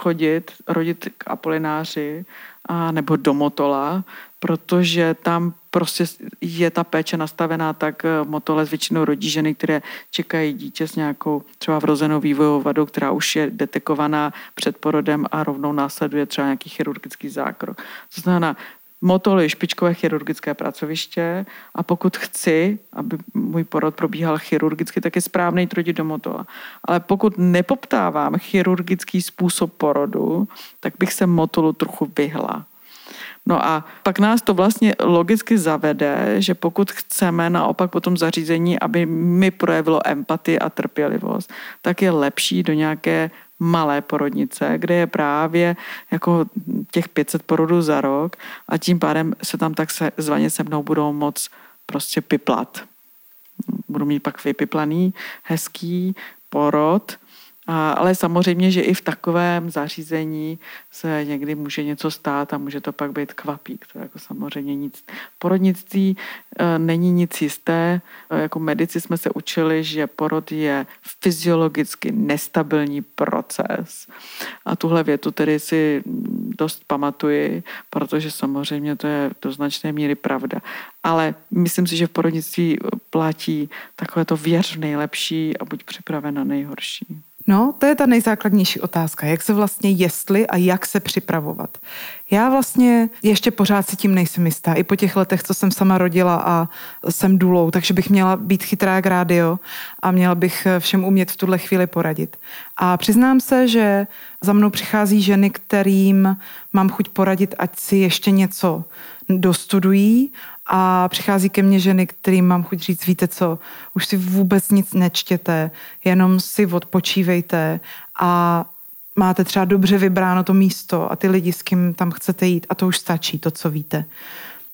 rodit k Apolináři a nebo do Motola, protože tam prostě je ta péče nastavená tak, Motole většinou rodí ženy, které čekají dítě s nějakou třeba vrozenou vývojovou vadou, která už je detekovaná před porodem a rovnou následuje třeba nějaký chirurgický zákrok. To znamená, Motol je špičkové chirurgické pracoviště a pokud chci, aby můj porod probíhal chirurgicky, tak je správný trudit do Motola. Ale pokud nepoptávám chirurgický způsob porodu, tak bych se Motolu trochu vyhla. No a pak nás to vlastně logicky zavede, že pokud chceme naopak po tom zařízení, aby mi projevilo empatii a trpělivost, tak je lepší do nějaké malé porodnice, kde je právě jako těch 500 porodů za rok a tím pádem se tam tak zvaně se mnou budou moc prostě piplat. Budu mít pak vypiplaný, hezký porod, ale samozřejmě, že i v takovém zařízení se někdy může něco stát a může to pak být kvapík. To je jako samozřejmě nic. Porodnictví není nic jisté. Jako medici jsme se učili, že porod je fyziologicky nestabilní proces. A tuhle větu tedy si dost pamatuji, protože samozřejmě to je do značné míry pravda. Ale myslím si, že v porodnictví platí takové to věř v nejlepší a buď připraven na nejhorší. No, to je ta nejzákladnější otázka, jak se vlastně jestli a jak se připravovat. Já vlastně ještě pořád si tím nejsem jistá, i po těch letech, co jsem sama rodila a jsem důlou, takže bych měla být chytrá jak rádio a měla bych všem umět v tuhle chvíli poradit. A přiznám se, že za mnou přichází ženy, kterým mám chuť poradit, ať si ještě něco dostudují, a přichází ke mně ženy, kterým mám chuť říct, víte co, už si vůbec nic nečtěte, jenom si odpočívejte a máte třeba dobře vybráno to místo a ty lidi, s kým tam chcete jít, a to už stačí, to, co víte.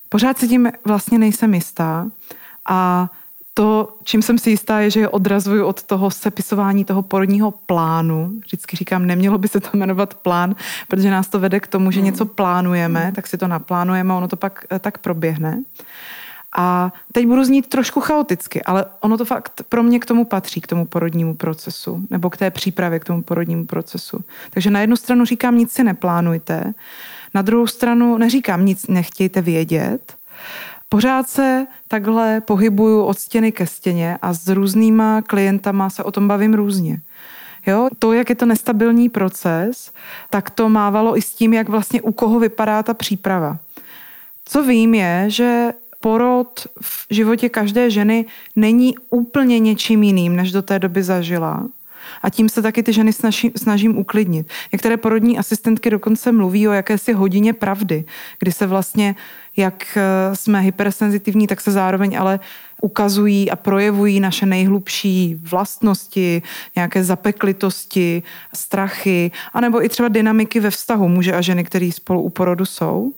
Pořád si tím vlastně nejsem jistá a to, čím jsem si jistá, je, že je odrazuju od toho sepisování toho porodního plánu. Vždycky říkám, nemělo by se to jmenovat plán, protože nás to vede k tomu, že něco plánujeme, tak si to naplánujeme a ono to pak tak proběhne. A teď budu znít trošku chaoticky, ale ono to fakt pro mě k tomu patří, k tomu porodnímu procesu, nebo k té přípravě k tomu porodnímu procesu. Takže na jednu stranu říkám, nic si neplánujte, na druhou stranu neříkám, nic nechtějte vědět. Pořád se takhle pohybuju od stěny ke stěně a s různýma klientama se o tom bavím různě. Jo? To, jak je to nestabilní proces, tak to mávalo i s tím, jak vlastně u koho vypadá ta příprava. Co vím je, že porod v životě každé ženy není úplně něčím jiným, než do té doby zažila. A tím se taky ty ženy snažím uklidnit. Některé porodní asistentky dokonce mluví o jakési hodině pravdy, kdy se vlastně, jak jsme hypersenzitivní, tak se zároveň ale ukazují a projevují naše nejhlubší vlastnosti, nějaké zapeklitosti, strachy, anebo i třeba dynamiky ve vztahu muže a ženy, který spolu u porodu jsou.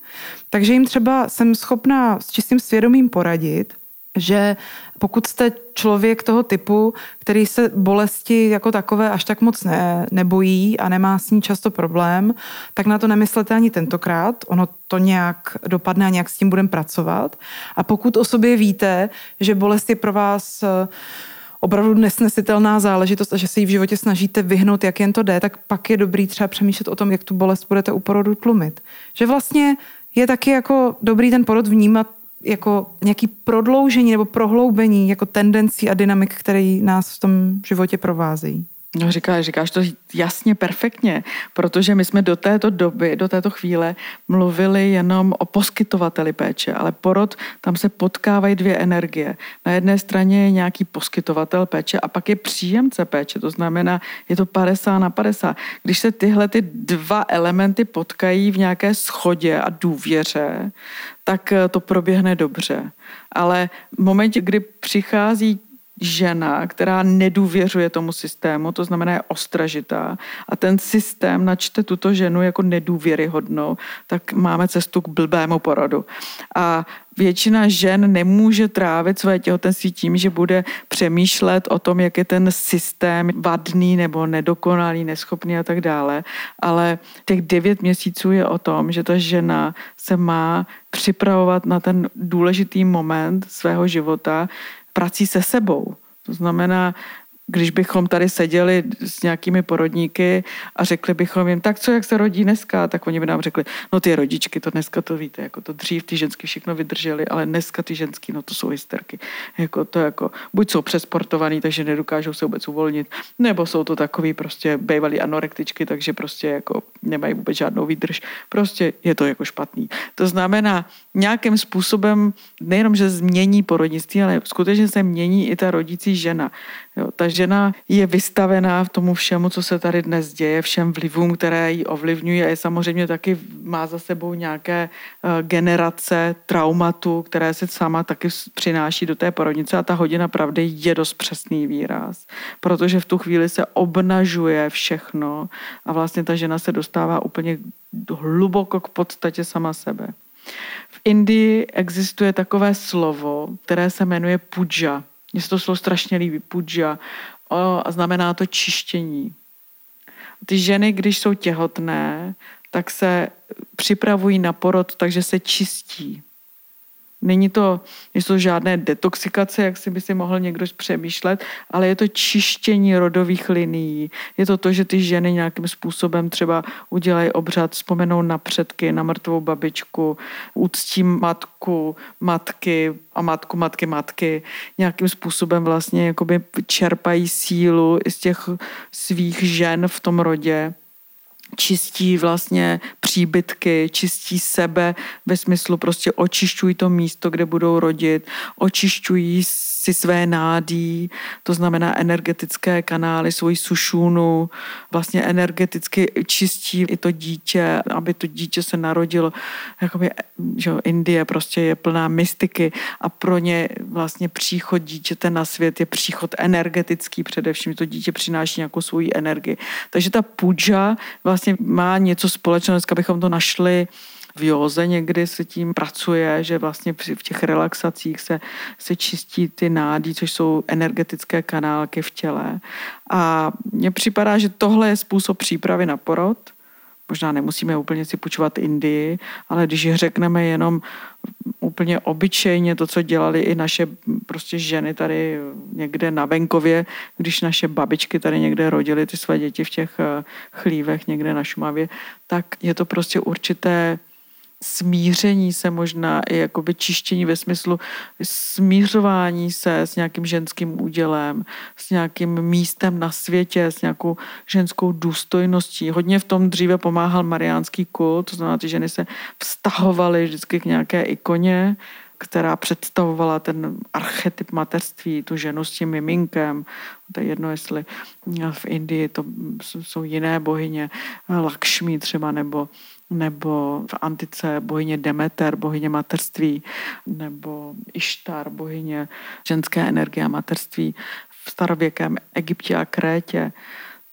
Takže jim třeba jsem schopná s čistým svědomím poradit, že pokud jste člověk toho typu, který se bolesti jako takové až tak moc nebojí a nemá s ní často problém, tak na to nemyslete ani tentokrát, ono to nějak dopadne a nějak s tím budeme pracovat. A pokud o sobě víte, že bolest je pro vás opravdu nesnesitelná záležitost a že se jí v životě snažíte vyhnout, jak jen to jde, tak pak je dobrý třeba přemýšlet o tom, jak tu bolest budete u porodu tlumit. Že vlastně je taky jako dobrý ten porod vnímat jako nějaký prodloužení nebo prohloubení jako tendencí a dynamik, které nás v tom životě provázejí. No, říkáš to jasně, perfektně, protože my jsme do této doby, do této chvíle mluvili jenom o poskytovateli péče, ale porod, tam se potkávají dvě energie. Na jedné straně je nějaký poskytovatel péče a pak je příjemce péče, to znamená, je to 50/50. Když se tyhle ty dva elementy potkají v nějaké shodě a důvěře, tak to proběhne dobře. Ale v momentě, kdy přichází žena, která nedůvěřuje tomu systému, to znamená je ostražitá a ten systém načte tuto ženu jako nedůvěryhodnou, tak máme cestu k blbému porodu. A většina žen nemůže trávit své těhotenství tím, že bude přemýšlet o tom, jak je ten systém vadný nebo nedokonalý, neschopný a tak dále. Ale těch 9 měsíců je o tom, že ta žena se má připravovat na ten důležitý moment svého života prací se sebou. To znamená, když bychom tady seděli s nějakými porodníky a řekli bychom jim, tak co, jak se rodí dneska, tak oni by nám řekli, no ty rodičky, to dneska to víte, jako to dřív ty ženský všechno vydrželi, ale dneska ty ženský, no to jsou hysterky. Jako to jako, buď jsou přesportovaný, takže nedokážou se vůbec uvolnit, nebo jsou to takový prostě bývalý anorektičky, takže prostě jako nemají vůbec žádnou výdrž. Prostě je to jako špatný. To znamená, nějakým způsobem nejenom, že změní porodnictví, ale skutečně se mění i ta rodící žena. Jo, ta žena je vystavená v tomu všemu, co se tady dnes děje, všem vlivům, které ji ovlivňují a je samozřejmě taky má za sebou nějaké generace traumatu, které se sama taky přináší do té porodnice a ta hodina pravdy je dost přesný výraz, protože v tu chvíli se obnažuje všechno a vlastně ta žena se dostává úplně hluboko k podstatě sama sebe. V Indii existuje takové slovo, které se jmenuje puja. Mně se to slovo strašně líbí, puja, a znamená to čištění. Ty ženy, když jsou těhotné, tak se připravují na porod, takže se čistí. Nejsou žádné detoxikace, jak si by si mohl někdo přemýšlet, ale je to čištění rodových linií. Je to to, že ty ženy nějakým způsobem třeba udělají obřad, vzpomenou na předky, na mrtvou babičku, uctí matky, nějakým způsobem vlastně jakoby čerpají sílu z těch svých žen v tom rodě. Čistí vlastně příbytky, čistí sebe ve smyslu prostě očišťují to místo, kde budou rodit, očišťují si své nádí, to znamená energetické kanály, svoji sušunu, vlastně energeticky čistí i to dítě, aby to dítě se narodilo. Jakoby, že Indie prostě je plná mystiky a pro ně vlastně příchod dítěte na svět je příchod energetický především, to dítě přináší nějakou svoji energii. Takže ta puja vlastně má něco společného, dneska bychom to našli v józe, někdy se tím pracuje, že vlastně v těch relaxacích se čistí ty nádí, což jsou energetické kanálky v těle. A mně připadá, že tohle je způsob přípravy na porod. Možná nemusíme úplně si půjčovat Indii, ale když řekneme jenom úplně obyčejně to, co dělali i naše prostě ženy tady někde na venkově, když naše babičky tady někde rodily ty své děti v těch chlívech někde na Šumavě, tak je to prostě určité smíření se možná i jakoby čištění ve smyslu smířování se s nějakým ženským údělem, s nějakým místem na světě, s nějakou ženskou důstojností. Hodně v tom dříve pomáhal mariánský kult, to znamená, ty ženy se vztahovaly vždycky k nějaké ikoně, která představovala ten archetyp mateřství, tu ženu s tím miminkem. To je jedno, jestli v Indii to jsou jiné bohyně, Lakšmí třeba, nebo v antice bohyně Demeter, bohyně mateřství, nebo Ištar, bohyně ženské energie a mateřství v starověkém Egyptě a Krétě.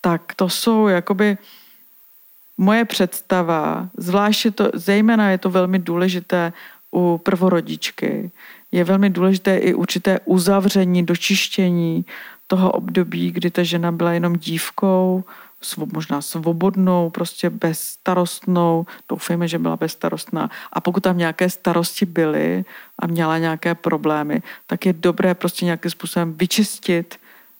Tak to jsou jakoby moje představa, zvláště to, zejména je to velmi důležité u prvorodičky. Je velmi důležité i určité uzavření, dočištění toho období, kdy ta žena byla jenom dívkou, možná svobodnou, prostě bezstarostnou, doufejme, že byla bezstarostná. A pokud tam nějaké starosti byly a měla nějaké problémy, tak je dobré prostě nějakým způsobem vyčistit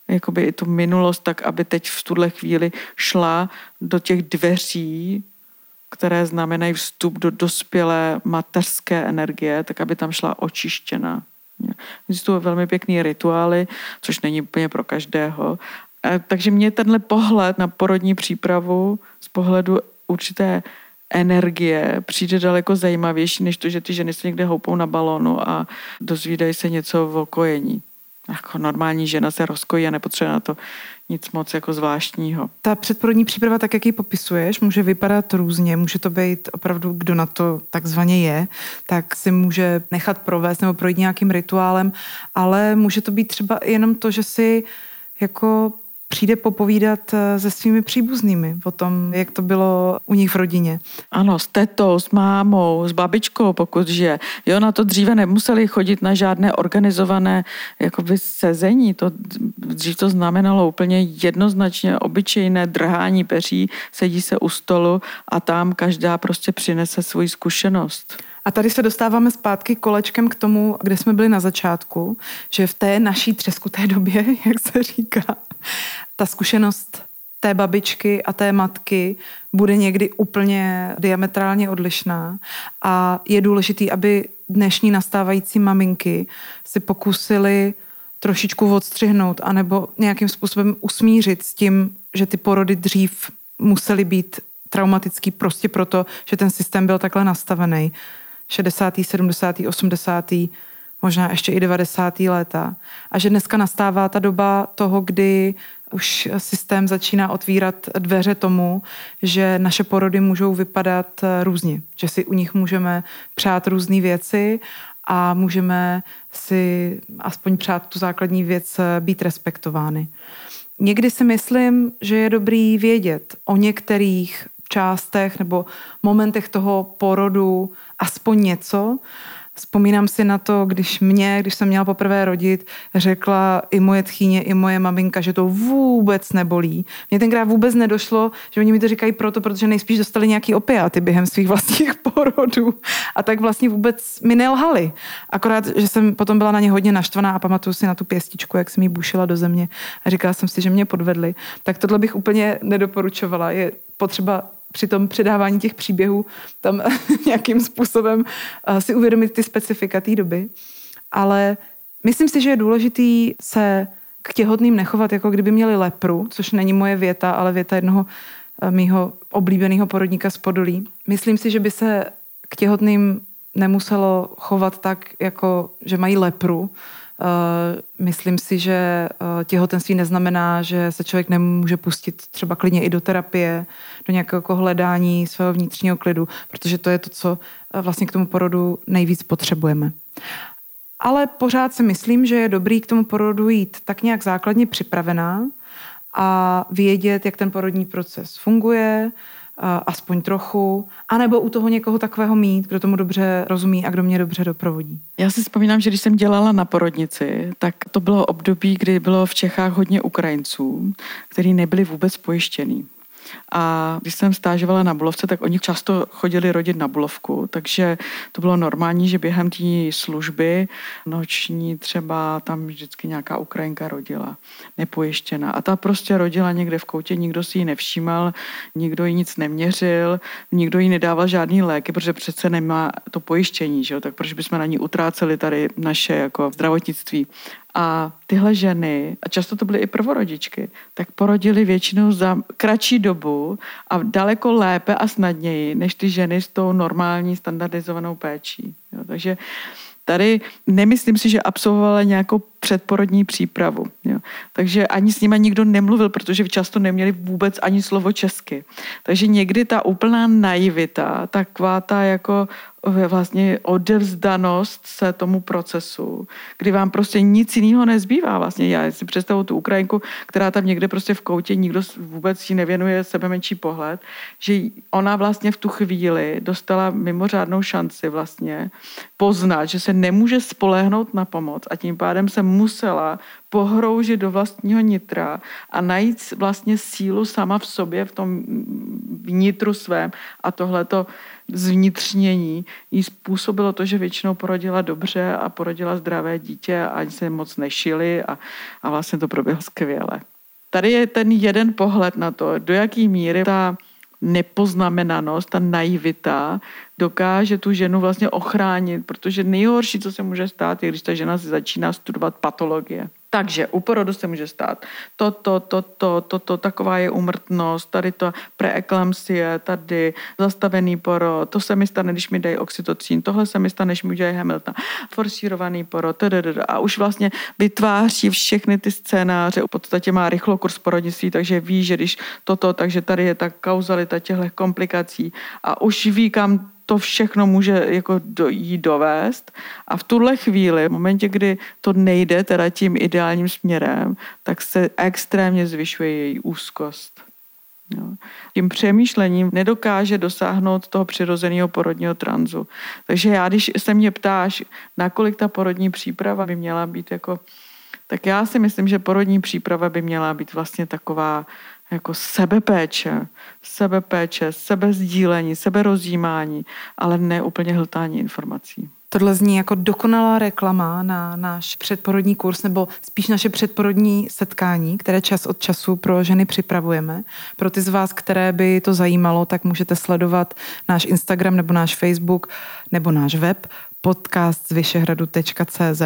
jakoby i tu minulost, tak aby teď v tuhle chvíli šla do těch dveří, které znamenají vstup do dospělé mateřské energie, tak aby tam šla očištěna. Existují velmi pěkný rituály, což není úplně pro každého. Takže mě tenhle pohled na porodní přípravu z pohledu určité energie přijde daleko zajímavější, než to, že ty ženy se někde houpou na balonu a dozvídají se něco o kojení. jako normální žena se rozkojí a nepotřebuje na to nic moc jako zvláštního. Ta předporodní příprava, tak jak ji popisuješ, může vypadat různě, může to být opravdu, kdo na to takzvaně je, tak si může nechat provést nebo projít nějakým rituálem, ale může to být třeba jenom to, že si jako přijde popovídat se svými příbuznými o tom, jak to bylo u nich v rodině. Ano, s tetou, s mámou, s babičkou, pokud žije. Jo, na to dříve nemuseli chodit na žádné organizované jakoby sezení. To dřív to znamenalo úplně jednoznačně obyčejné drhání peří, sedí se u stolu a tam každá prostě přinese svou zkušenost. A tady se dostáváme zpátky kolečkem k tomu, kde jsme byli na začátku, že v té naší třeskuté době, jak se říká, ta zkušenost té babičky a té matky bude někdy úplně diametrálně odlišná a je důležitý, aby dnešní nastávající maminky si pokusily trošičku odstřihnout anebo nějakým způsobem usmířit s tím, že ty porody dřív musely být traumatický prostě proto, že ten systém byl takhle nastavený. 60., 70., 80., možná ještě i 90. léta. A že dneska nastává ta doba toho, kdy už systém začíná otvírat dveře tomu, že naše porody můžou vypadat různě. Že si u nich můžeme přát různé věci a můžeme si aspoň přát tu základní věc být respektovány. Někdy si myslím, že je dobrý vědět o některých částech nebo momentech toho porodu aspoň něco. Vzpomínám si na to, když jsem měla poprvé rodit, řekla i moje tchýně, i moje maminka, že to vůbec nebolí. Mně tenkrát vůbec nedošlo, že oni mi to říkají protože nejspíš dostali nějaký opiáty během svých vlastních porodů. A tak vlastně vůbec mi nelhali. Akorát, že jsem potom byla na ně hodně naštvaná a pamatuju si na tu pěstičku, jak jsem jí bušila do země a říkala jsem si, že mě podvedli. Tak tohle bych úplně nedoporučovala. Je potřeba při tom předávání těch příběhů tam nějakým způsobem si uvědomit ty specifika té doby. Ale myslím si, že je důležitý se k těhotným nechovat, jako kdyby měli lepru, což není moje věta, ale věta jednoho mýho oblíbeného porodníka z Podolí. Myslím si, že by se k těhotným nemuselo chovat tak, jako že mají lepru. Myslím si, že těhotenství neznamená, že se člověk nemůže pustit třeba klidně i do terapie, do nějakého hledání svého vnitřního klidu, protože to je to, co vlastně k tomu porodu nejvíc potřebujeme. Ale pořád si myslím, že je dobrý k tomu porodu jít tak nějak základně připravená a vědět, jak ten porodní proces funguje, aspoň trochu, anebo u toho někoho takového mít, kdo tomu dobře rozumí a kdo mě dobře doprovodí. Já si vzpomínám, že když jsem dělala na porodnici, tak to bylo období, kdy bylo v Čechách hodně Ukrajinců, kteří nebyli vůbec pojištění. A když jsem stážovala na Bulovce, tak oni často chodili rodit na Bulovku, takže to bylo normální, že během té služby noční třeba tam vždycky nějaká Ukrajinka rodila, nepojištěná. A ta prostě rodila někde v koutě, nikdo si ji nevšímal, nikdo jí nic neměřil, nikdo jí nedával žádný léky, protože přece nemá to pojištění, že jo? Tak proč bychom na ní utráceli tady naše jako zdravotnictví. A tyhle ženy, a často to byly i prvorodičky, tak porodili většinou za kratší dobu a daleko lépe a snadněji, než ty ženy s tou normální standardizovanou péčí. Jo, takže tady nemyslím si, že absolvovala nějakou předporodní přípravu. Jo. Takže ani s nima nikdo nemluvil, protože často neměli vůbec ani slovo česky. Takže někdy ta úplná naivita, taková ta jako vlastně odevzdanost se tomu procesu, kdy vám prostě nic jiného nezbývá. Vlastně já si představuji tu Ukrajinku, která tam někde prostě v koutě, nikdo vůbec jí nevěnuje sebemenší pohled, že ona vlastně v tu chvíli dostala mimořádnou šanci vlastně poznat, že se nemůže spolehnout na pomoc a tím pádem se musela pohroužit do vlastního nitra a najít vlastně sílu sama v sobě, v tom vnitru svém a tohleto zvnitřnění jí způsobilo to, že většinou porodila dobře a porodila zdravé dítě a se moc nešily a vlastně to proběhlo skvěle. Tady je ten jeden pohled na to, do jaký míry ta nepoznamenanost, ta naivita dokáže tu ženu vlastně ochránit, protože nejhorší, co se může stát, je, když ta žena si začíná studovat patologie. Takže u porodu se může stát to, taková je úmrtnost, tady to preeklampsie, tady zastavený porod, to se mi stane, když mi dají oxytocín, tohle se mi stane, když mi udělají Hamilton, forsírovaný porod, a už vlastně vytváří všechny ty scénáře, v podstatě má rychlo kurz porodnictví, takže ví, že když toto, takže tady je ta kauzalita těchto komplikací a už ví, kam to všechno může jako jí dovést a v tuhle chvíli, v momentě, kdy to nejde teda tím ideálním směrem, tak se extrémně zvyšuje její úzkost. Jo. Tím přemýšlením nedokáže dosáhnout toho přirozeného porodního tranzu. Takže já, když se mě ptáš, nakolik ta porodní příprava by měla být jako... Tak já si myslím, že porodní příprava by měla být vlastně taková jako sebepéče, sebezdílení, seberozjímání, ale ne úplně hltání informací. Tohle zní jako dokonalá reklama na náš předporodní kurz, nebo spíš naše předporodní setkání, které čas od času pro ženy připravujeme. Pro ty z vás, které by to zajímalo, tak můžete sledovat náš Instagram, nebo náš Facebook, nebo náš web podcast.vyšehradu.cz,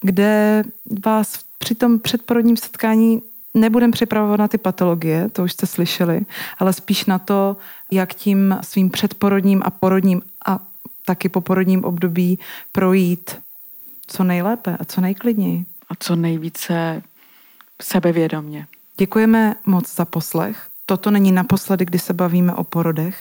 kde vás při tom předporodním setkání nebudeme připravovat na ty patologie, to už jste slyšeli, ale spíš na to, jak tím svým předporodním a porodním a taky poporodním období projít co nejlépe a co nejklidněji. A co nejvíce sebevědomě. Děkujeme moc za poslech. Toto není naposledy, kdy se bavíme o porodech.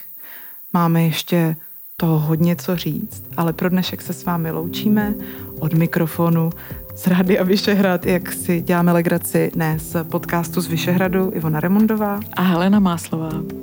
Máme ještě toho hodně co říct, ale pro dnešek se s vámi loučíme od mikrofonu z Rádia Vyšehrad, jak si děláme legraci, ne, z podcastu z Vyšehradu, Ivona Remundová a Helena Máslová.